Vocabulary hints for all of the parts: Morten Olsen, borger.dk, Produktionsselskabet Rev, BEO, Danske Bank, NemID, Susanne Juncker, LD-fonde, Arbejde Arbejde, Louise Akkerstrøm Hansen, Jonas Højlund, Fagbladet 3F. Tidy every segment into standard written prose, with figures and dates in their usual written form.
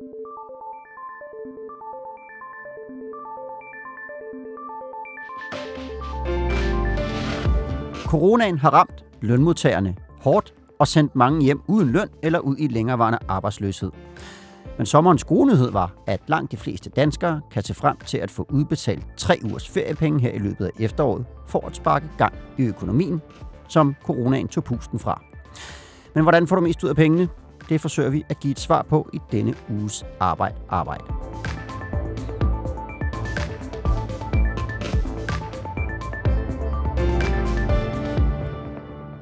Coronaen har ramt lønmodtagerne hårdt og sendt mange hjem uden løn eller ud i længerevarende arbejdsløshed. Men sommerens gode nyhed var, at langt de fleste danskere kan se frem til at få udbetalt 3 ugers feriepenge her i løbet af efteråret for at sparke gang i økonomien, som coronaen tog pusten fra. Men hvordan får du mest ud af pengene? Det forsøger vi at give et svar på i denne uges Arbejde Arbejde.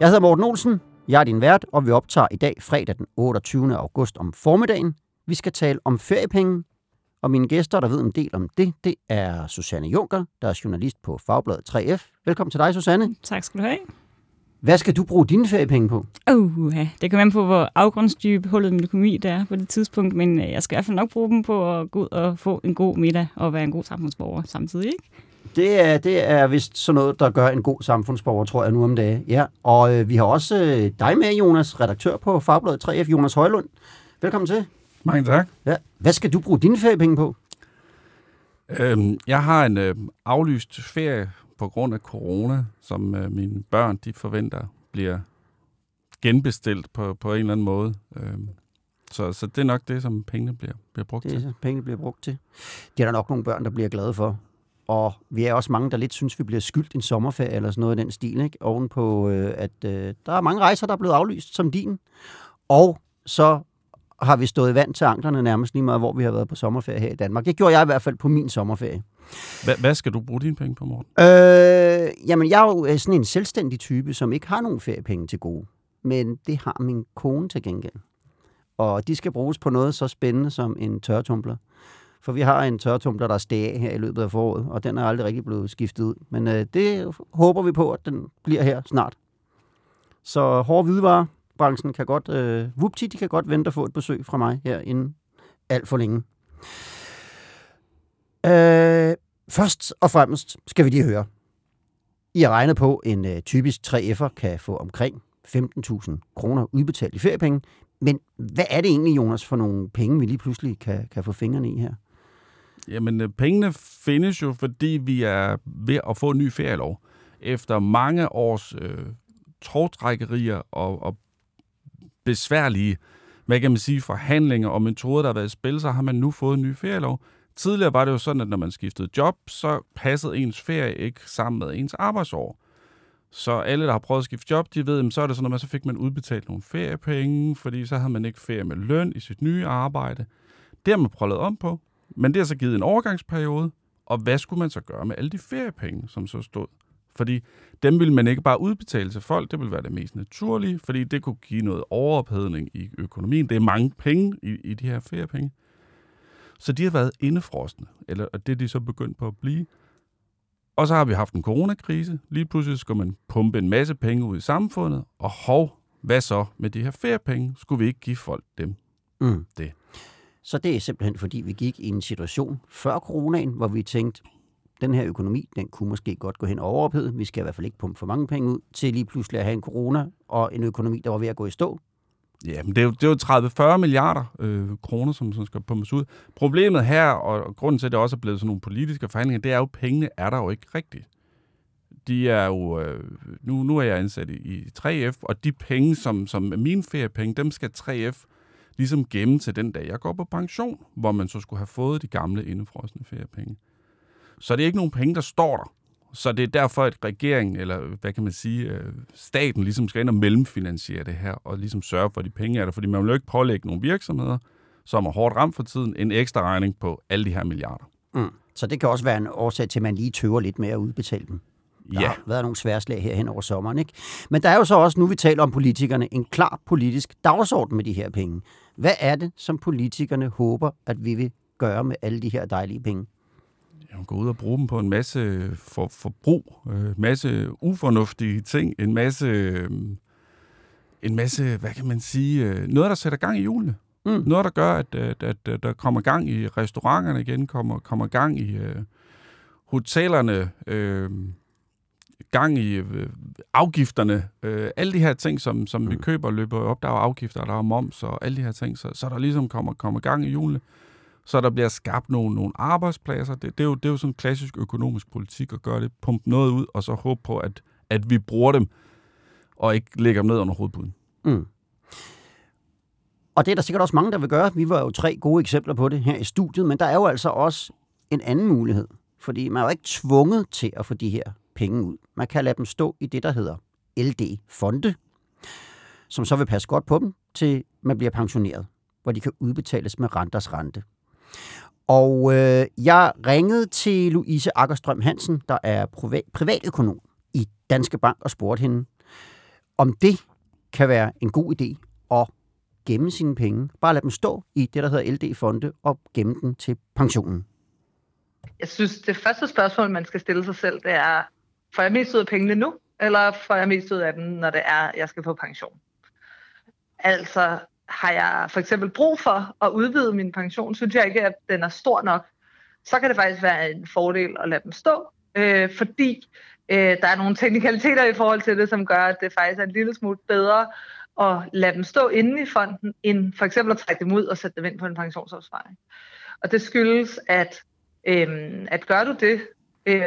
Jeg hedder Morten Olsen, jeg er din vært, og vi optager i dag fredag den 28. august om formiddagen. Vi skal tale om feriepenge, og mine gæster, der ved en del om det, det er Susanne Juncker, der er journalist på Fagbladet 3F. Velkommen til dig, Susanne. Tak skal du have. Hvad skal du bruge dine feriepenge på? Det kommer an på, hvor afgrundsdyb hullet min økonomi der er på det tidspunkt, men jeg skal i hvert fald nok bruge dem på at gå ud og få en god middag og være en god samfundsborger samtidig, ikke? Det er vist sådan noget, der gør en god samfundsborger, tror jeg nu om dagen. Ja, og vi har også dig med, Jonas, redaktør på Fagbladet 3F, Jonas Højlund. Velkommen til. Mange tak. Ja. Hvad skal du bruge dine feriepenge på? Jeg har en aflyst ferie på grund af corona, som mine børn de forventer bliver genbestilt på en eller anden måde. Så det er nok det, som pengene bliver brugt til. Pengene bliver brugt til. Det er der nok nogle børn, der bliver glade for. Og vi er også mange, der lidt synes, vi bliver skyldt en sommerferie eller sådan noget i den stil, ikke? Ovenpå, at der er mange rejser, der er blevet aflyst som din. Og så har vi stået i vand til anklerne nærmest lige meget, hvor vi har været på sommerferie her i Danmark. Det gjorde jeg i hvert fald på min sommerferie. Hvad skal du bruge dine penge på, Morten? Jamen, jeg er jo sådan en selvstændig type, som ikke har nogen feriepenge til gode. Men det har min kone til gengæld. Og de skal bruges på noget så spændende som en tørretumbler. For vi har en tørretumbler, der er steg af her i løbet af foråret, og den er aldrig rigtig blevet skiftet ud. Men det håber vi på, at den bliver her snart. Så hårde hvidevarer. Branchen kan godt, de kan godt vente at få et besøg fra mig her inden alt for længe. Først og fremmest skal vi lige høre. I har regnet på, en typisk 3F'er kan få omkring 15.000 kroner udbetalt i feriepenge. Men hvad er det egentlig, Jonas, for nogle penge, vi lige pludselig kan få fingrene i her? Jamen, pengene findes jo, fordi vi er ved at få en ny ferielov. Efter mange års trovtrækkerier og besværlige, hvad kan man sige, forhandlinger og metoder, der har været i spil, så har man nu fået en ny ferielov. Tidligere var det jo sådan, at når man skiftede job, så passede ens ferie ikke sammen med ens arbejdsår. Så alle, der har prøvet at skifte job, de ved, så er det sådan, at så fik man udbetalt nogle feriepenge, fordi så havde man ikke ferie med løn i sit nye arbejde. Det har man prøvet om på, men det har så givet en overgangsperiode, og hvad skulle man så gøre med alle de feriepenge, som så stod? Fordi dem ville man ikke bare udbetale til folk, det ville være det mest naturlige, fordi det kunne give noget overophedning i økonomien. Det er mange penge i de her feriepenge. Så de har været indefrosne, og det er de så begyndt på at blive. Og så har vi haft en coronakrise. Lige pludselig skulle man pumpe en masse penge ud i samfundet, og hvad så med de her feriepenge? Skulle vi ikke give folk dem? Det. Så det er simpelthen, fordi vi gik i en situation før coronaen, hvor vi tænkte, den her økonomi, den kunne måske godt gå hen og overophede. Vi skal i hvert fald ikke pumpe for mange penge ud til lige pludselig at have en corona og en økonomi, der var ved at gå i stå. Ja, men det er jo 30-40 milliarder kroner, som skal pumpes ud. Problemet her, og grunden til, at det også er blevet sådan nogle politiske forhandlinger, det er jo, at pengene er der jo ikke rigtigt. De er jo, nu er jeg ansat i 3F, og de penge, som mine feriepenge, dem skal 3F ligesom gemme til den dag, jeg går på pension, hvor man så skulle have fået de gamle indefrosne feriepenge. Så det er ikke nogen penge, der står der. Så det er derfor, at regeringen, eller hvad kan man sige, staten ligesom skal ind og mellemfinansiere det her, og ligesom sørge for, at de penge er der. Fordi man vil jo ikke pålægge nogle virksomheder, som er hårdt ramt for tiden, en ekstra regning på alle de her milliarder. Så det kan også være en årsag til, at man lige tøver lidt med at udbetale dem. Der har været nogle sværslag herhen over sommeren, ikke? Men der er jo så også, nu vi taler om politikerne, en klar politisk dagsorden med de her penge. Hvad er det, som politikerne håber, at vi vil gøre med alle de her dejlige penge? Jeg går ud og bruge dem på en masse forbrug, en masse ufornuftige ting, en masse, hvad kan man sige, noget, der sætter gang i hjulene. Noget, der gør, at der kommer gang i restauranterne igen, kommer gang i hotellerne, gang i afgifterne. Alle de her ting, som vi køber og løber op. Der er afgifter, der er moms og alle de her ting. Så der ligesom kommer gang i hjulene. Så der bliver skabt nogle arbejdspladser. Det er jo sådan klassisk økonomisk politik at gøre det. Pumpe noget ud, og så håbe på, at vi bruger dem, og ikke lægger dem ned under hovedpuden. Mm. Og det er der sikkert også mange, der vil gøre. Vi var jo 3 gode eksempler på det her i studiet, men der er jo altså også en anden mulighed. Fordi man er jo ikke tvunget til at få de her penge ud. Man kan lade dem stå i det, der hedder LD-fonde, som så vil passe godt på dem, til man bliver pensioneret, hvor de kan udbetales med renters rente. Og jeg ringede til Louise Akkerstrøm Hansen, der er privatøkonom i Danske Bank, og spurgte hende, om det kan være en god idé at gemme sine penge. Bare lade dem stå i det, der hedder LD-fonde, og gemme den til pensionen. Jeg synes, det første spørgsmål, man skal stille sig selv, det er, får jeg mest ud af pengene nu, eller får jeg mest ud af dem, når det er, jeg skal på pension? Altså, har jeg for eksempel brug for at udvide min pension, synes jeg ikke, at den er stor nok, så kan det faktisk være en fordel at lade dem stå, fordi der er nogle teknikaliteter i forhold til det, som gør, at det faktisk er en lille smule bedre at lade dem stå inde i fonden, end for eksempel at trække dem ud og sætte dem ind på en pensionsopsparing. Og det skyldes, at gør du det,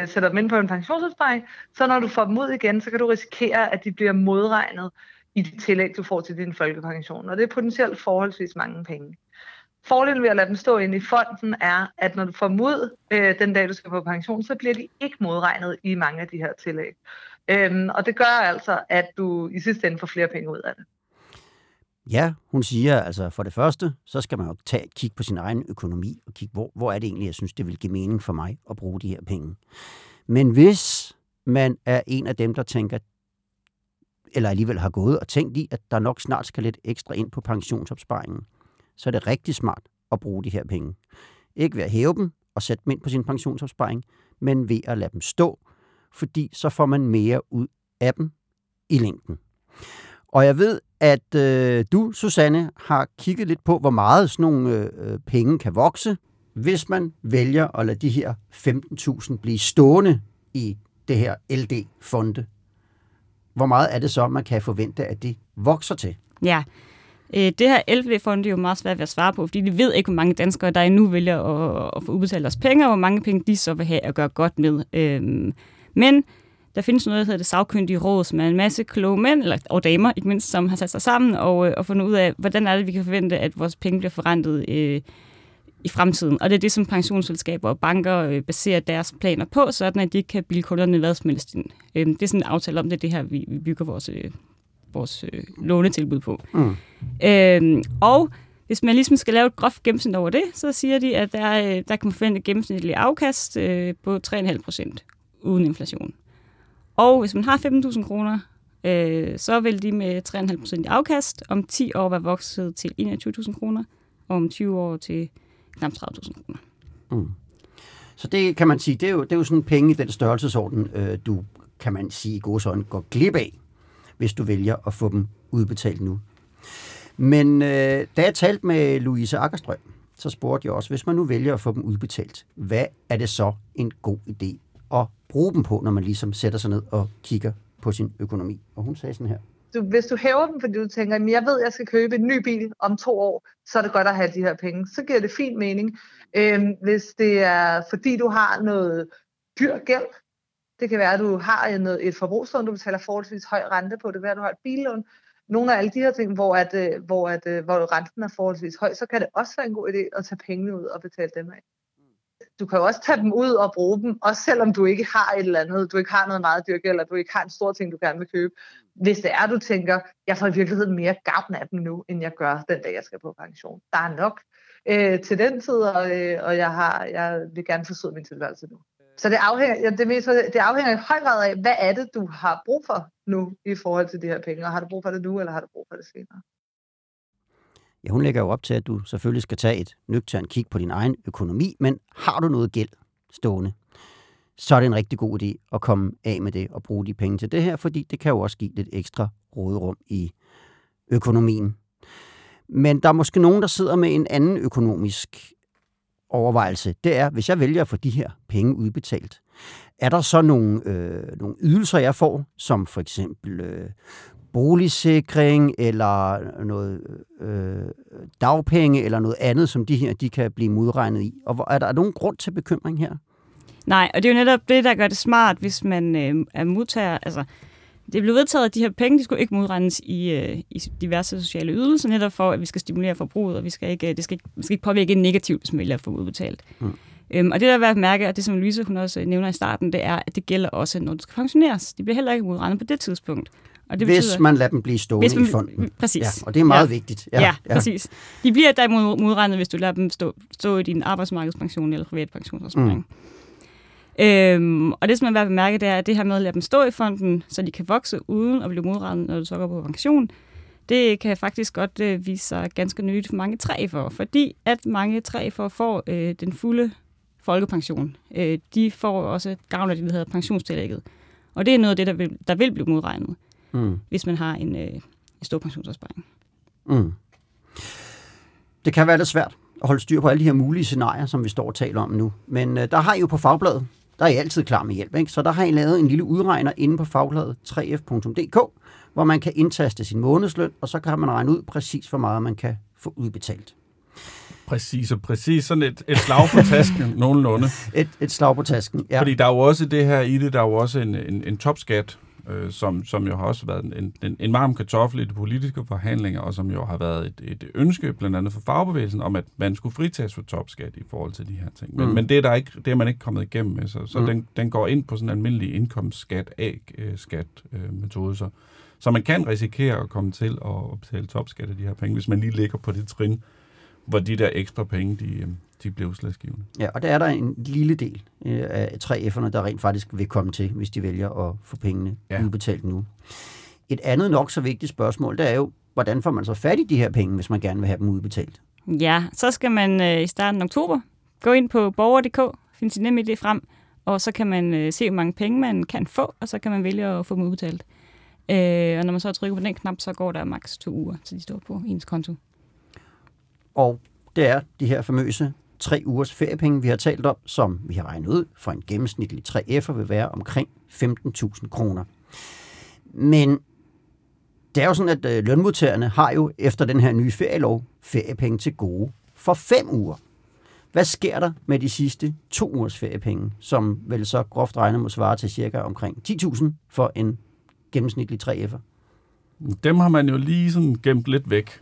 sætter dem ind på en pensionsopsparing, så når du får dem ud igen, så kan du risikere, at de bliver modregnet i det tillæg, du får til din folkepension. Og det er potentielt forholdsvis mange penge. Fordelen ved at lade dem stå inde i fonden er, at når du får dem ud den dag, du skal på pension, så bliver de ikke modregnet i mange af de her tillæg. Og det gør altså, at du i sidste ende får flere penge ud af det. Ja, hun siger altså, for det første, så skal man jo kigge på sin egen økonomi og kigge, hvor er det egentlig, jeg synes, det vil give mening for mig at bruge de her penge. Men hvis man er en af dem, der tænker, eller alligevel har gået og tænkt i, at der nok snart skal lidt ekstra ind på pensionsopsparingen, så er det rigtig smart at bruge de her penge. Ikke ved at hæve dem og sætte dem ind på sin pensionsopsparing, men ved at lade dem stå, fordi så får man mere ud af dem i længden. Og jeg ved, at du, Susanne, har kigget lidt på, hvor meget sådan nogle penge kan vokse, hvis man vælger at lade de her 15.000 blive stående i det her LD-fonde. Hvor meget er det så, man kan forvente, at det vokser til? Ja, det her LD-fonde er jo meget svært ved at svare på, fordi de ved ikke, hvor mange danskere, der endnu vælger at få udbetalt deres penge, og hvor mange penge de så vil have at gøre godt med. Men der findes noget, der hedder det sagkyndige råd, som er en masse kloge mænd, og damer ikke mindst, som har sat sig sammen og fundet ud af, hvordan er det, vi kan forvente, at vores penge bliver forrentet i fremtiden. Og det er det, som pensionsselskaber og banker baserer deres planer på, sådan at de ikke kan bilde kunderne hvad som helst ind. Det er sådan en aftale om, det her, vi bygger vores lånetilbud på. Mm. Og hvis man ligesom skal lave et groft gennemsnit over det, så siger de, at der kan man forvente gennemsnitlige afkast på 3,5% uden inflation. Og hvis man har 15.000 kroner, så vil de med 3,5% afkast om 10 år være vokset til 21.000 kroner, og om 20 år til knap 30.000 kroner. Mm. Så det kan man sige, det er jo sådan penge i den størrelsesorden, du kan man sige i gåseøjne går glip af, hvis du vælger at få dem udbetalt nu. Men da jeg talte med Louise Akkerstrøm, så spurgte jeg også, hvis man nu vælger at få dem udbetalt, hvad er det så en god idé at bruge dem på, når man ligesom sætter sig ned og kigger på sin økonomi? Og hun sagde sådan her. Hvis du hæver dem, fordi du tænker, at jeg ved, at jeg skal købe en ny bil om 2 år, så er det godt at have de her penge. Så giver det fin mening. Hvis det er, fordi du har noget dyr gæld, det kan være, at du har et forbrugslån, du betaler forholdsvis høj rente på, det kan være, at du har et billån. Nogle af alle de her ting, hvor renten er forholdsvis høj, så kan det også være en god idé at tage pengene ud og betale dem af. Du kan jo også tage dem ud og bruge dem, også selvom du ikke har et eller andet, du ikke har noget meget dyrke, eller du ikke har en stor ting, du gerne vil købe. Hvis det er, du tænker, jeg får i virkeligheden mere gavn af dem nu, end jeg gør den dag, jeg skal på pension. Der er nok til den tid, og jeg vil gerne forsøge min tilværelse nu. Så det afhænger i høj grad af, hvad er det, du har brug for nu i forhold til de her penge, og har du brug for det nu, eller har du brug for det senere? Ja, hun lægger jo op til, at du selvfølgelig skal tage et nøgternt kig på din egen økonomi, men har du noget gæld stående, så er det en rigtig god idé at komme af med det og bruge de penge til det her, fordi det kan jo også give lidt ekstra råderum i økonomien. Men der er måske nogen, der sidder med en anden økonomisk overvejelse. Det er, hvis jeg vælger at få de her penge udbetalt, Er der så nogle ydelser, jeg får, som for eksempel boligsikring eller noget dagpenge eller noget andet, som de her de kan blive modregnet i? Og er der nogen grund til bekymring her? Nej, og det er jo netop det, der gør det smart, hvis man er modtager. Altså, det blev vedtaget, at de her penge, de skulle ikke modregnes i diverse sociale ydelser, netop for, at vi skal stimulere forbruget, og vi skal ikke påvirke det negativt, hvis man vælger at få udbetalt. Mm. Og det, der er værd at mærke, og det, som Louise hun også nævner i starten, det er, at det gælder også, når du skal pensioneres. De bliver heller ikke modregnet på det tidspunkt. Og det betyder, hvis man lader dem blive stående i fonden. Præcis. Ja, og det er meget vigtigt. Ja, præcis. De bliver derimod modregnet, hvis du lader dem stå i din arbejdsmarkedspension eller privatpensionsopsparing. Og det, som er værd at bemærke, det er, at det her med at lade dem stå i fonden, så de kan vokse uden at blive modregnet, når du så går på pension, det kan faktisk godt vise sig ganske nyt for mange 3F'ere, fordi at mange 3F'ere får den fulde folkepension. De får også gavn af det, der hedder pensionstillægget. Og det er noget af det, der vil blive modregnet, hvis man har en stor pensionsopsparing. Mm. Det kan være lidt svært at holde styr på alle de her mulige scenarier, som vi står og taler om nu. Men der har I jo på Fagbladet, der er I altid klar med hjælp, ikke? Så der har I lavet en lille udregner inde på Fagbladet 3F.dk, hvor man kan indtaste sin månedsløn, og så kan man regne ud præcis, hvor meget man kan få udbetalt. Præcis. Sådan et slag på tasken, nogenlunde. Et slag på tasken, ja. Fordi der er jo også det her i det, der er jo også en topskat, som jo har også været en varm kartoffel i de politiske forhandlinger, og som jo har været et ønske, blandt andet for fagbevægelsen, om at man skulle fritages for topskat i forhold til de her ting. Men det er der ikke, det er man ikke kommet igennem med, så den går ind på sådan en almindelig indkomstskat, A-skat-metode, så man kan risikere at komme til at betale topskat af de her penge, hvis man lige ligger på det trin, hvor de der ekstra penge, de bliver udslagsgivende. Ja, og der er der en lille del af 3F'erne, der rent faktisk vil komme til, hvis de vælger at få pengene udbetalt nu. Et andet nok så vigtigt spørgsmål, det er jo, hvordan får man så fat i de her penge, hvis man gerne vil have dem udbetalt? Ja, så skal man i starten af oktober gå ind på borger.dk, finde sin NemID frem, og så kan man se, hvor mange penge man kan få, og så kan man vælge at få dem udbetalt. Og når man så trykker på den knap, så går der maks 2 uger, så de står på ens konto. Og det er de her famøse 3 ugers feriepenge, vi har talt om, som vi har regnet ud for en gennemsnitlig 3F'er vil være omkring 15.000 kroner. Men det er jo sådan, at lønmodtagerne har jo efter den her nye ferielov feriepenge til gode for 5 uger. Hvad sker der med de sidste 2 ugers feriepenge, som vel så groft regnet må svare til cirka omkring 10.000 for en gennemsnitlig 3F'er? Dem har man jo lige sådan gemt lidt væk.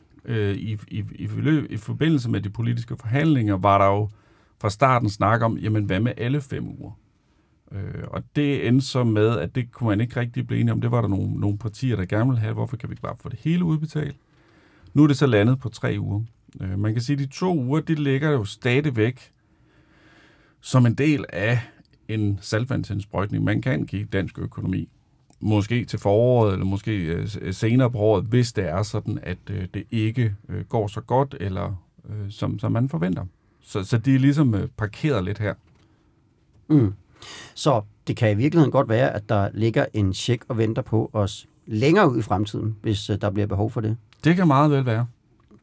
I forbindelse med de politiske forhandlinger var der jo fra starten snak om, jamen hvad med alle 5 uger? Og det endte så med, at det kunne man ikke rigtig blive enige om. Det var der nogle partier, der gerne ville have. Hvorfor kan vi ikke bare få det hele udbetalt? Nu er det så landet på 3 uger. Man kan sige, at de 2 uger, det ligger jo stadigvæk som en del af en saltvandsindsprøjtning, man kan give dansk økonomi. Måske til foråret, eller måske senere på året, hvis det er sådan, at det ikke går så godt, eller som man forventer. Så de er ligesom parkeret lidt her. Mm. Så det kan i virkeligheden godt være, at der ligger en check og venter på os længere ud i fremtiden, hvis der bliver behov for det. Det kan meget vel være.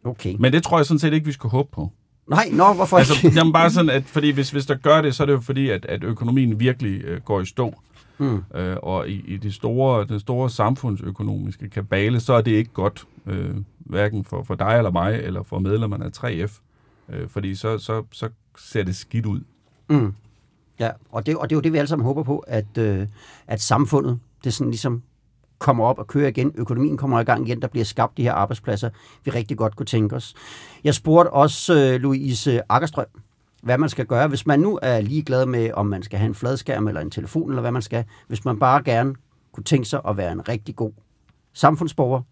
Okay. Men det tror jeg sådan set ikke, vi skal håbe på. Nej, hvorfor ikke? Altså, jamen bare sådan, at fordi hvis der gør det, så er det jo fordi, at økonomien virkelig går i stå. Mm. Og i den store samfundsøkonomiske kabale, så er det ikke godt, hverken for dig eller mig, eller for medlemmerne af 3F, fordi så ser det skidt ud. Mm. Ja, og det er jo det, vi alle sammen håber på, at samfundet, det sådan ligesom kommer op og kører igen, økonomien kommer i gang igen, der bliver skabt de her arbejdspladser, vi rigtig godt kunne tænke os. Jeg spurgte også Louise Akkerstrøm, hvad man skal gøre, hvis man nu er ligeglad med, om man skal have en fladskærm eller en telefon, eller hvad man skal, hvis man bare gerne kunne tænke sig at være en rigtig god samfundsborger,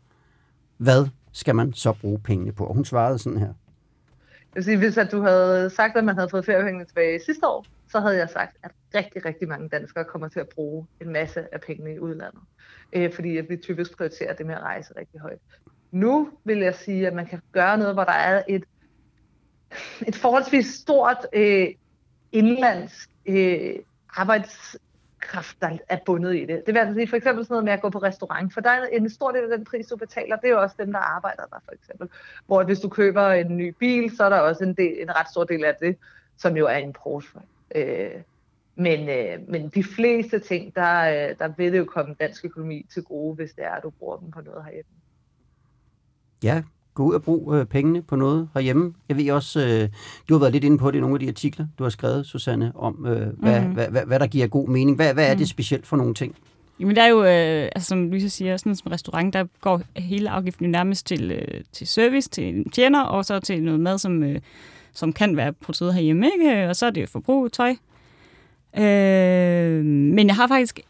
hvad skal man så bruge pengene på? Og hun svarede sådan her. Jeg vil sige, hvis du havde sagt, at man havde fået feriepengene tilbage sidste år, så havde jeg sagt, at rigtig, rigtig mange danskere kommer til at bruge en masse af pengene i udlandet. Fordi vi typisk prioriterer det med at rejse rigtig højt. Nu vil jeg sige, at man kan gøre noget, hvor der er et forholdsvis stort indlandsk arbejdskraft, der er bundet i det. Det vil altså sige for eksempel sådan noget med at gå på restaurant, for der er en stor del af den pris, du betaler, det er jo også dem, der arbejder der for eksempel. Hvor hvis du køber en ny bil, så er der også en ret stor del af det, som jo er import. Men de fleste ting, der vil det jo komme dansk økonomi til gode, hvis det er, at du bruger dem på noget herhjemme. Ja, gå ud og brug pengene på noget herhjemme. Jeg ved også, du har været lidt inde på det i nogle af de artikler, du har skrevet, Susanne, om hvad der giver god mening. Hvad er det specielt for nogle ting? Jamen der er jo, altså, som Louise siger, sådan som restaurant, der går hele afgiften nærmest til service, til tjener, og så til noget mad, som kan være produceret herhjemme, ikke? Og så er det jo forbrug, tøj. Men jeg har faktisk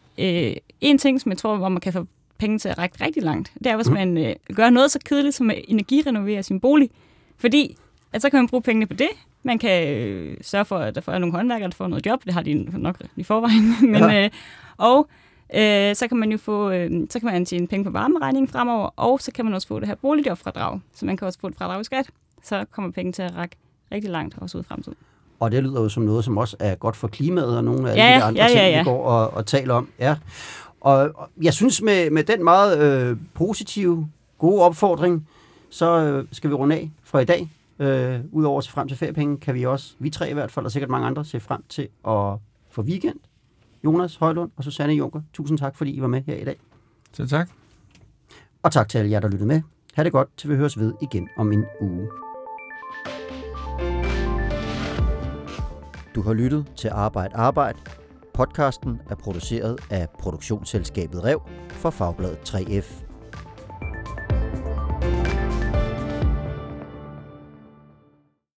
en ting, som jeg tror, hvor man kan få penge til at række rigtig langt. Det er, hvis man gør noget så kedeligt, som at energirenovere sin bolig. Fordi at så kan man bruge pengene på det. Man kan sørge for, at der får nogle håndværkere, der får noget job. Det har de nok i forvejen. Så kan man jo få, så kan man tjene penge på varmeregningen fremover, og så kan man også få det her boligjobfradrag. Så man kan også få et fradrag i skat. Så kommer penge til at række rigtig langt, også ud i fremtiden. Og det lyder jo som noget, som også er godt for klimaet og nogle af de andre ting, vi går og taler om. Ja. Og jeg synes, med den meget positive, gode opfordring, så skal vi runde af fra i dag. Udover at se frem til feriepenge, kan vi også, vi tre i hvert fald, og sikkert mange andre, se frem til at få weekend. Jonas Højlund og Susanne Juncker, tusind tak, fordi I var med her i dag. Så tak. Og tak til alle jer, der lyttede med. Ha' det godt, til vi høres ved igen om en uge. Du har lyttet til Arbejde Arbejde. Podcasten er produceret af Produktionsselskabet Rev for Fagbladet 3F.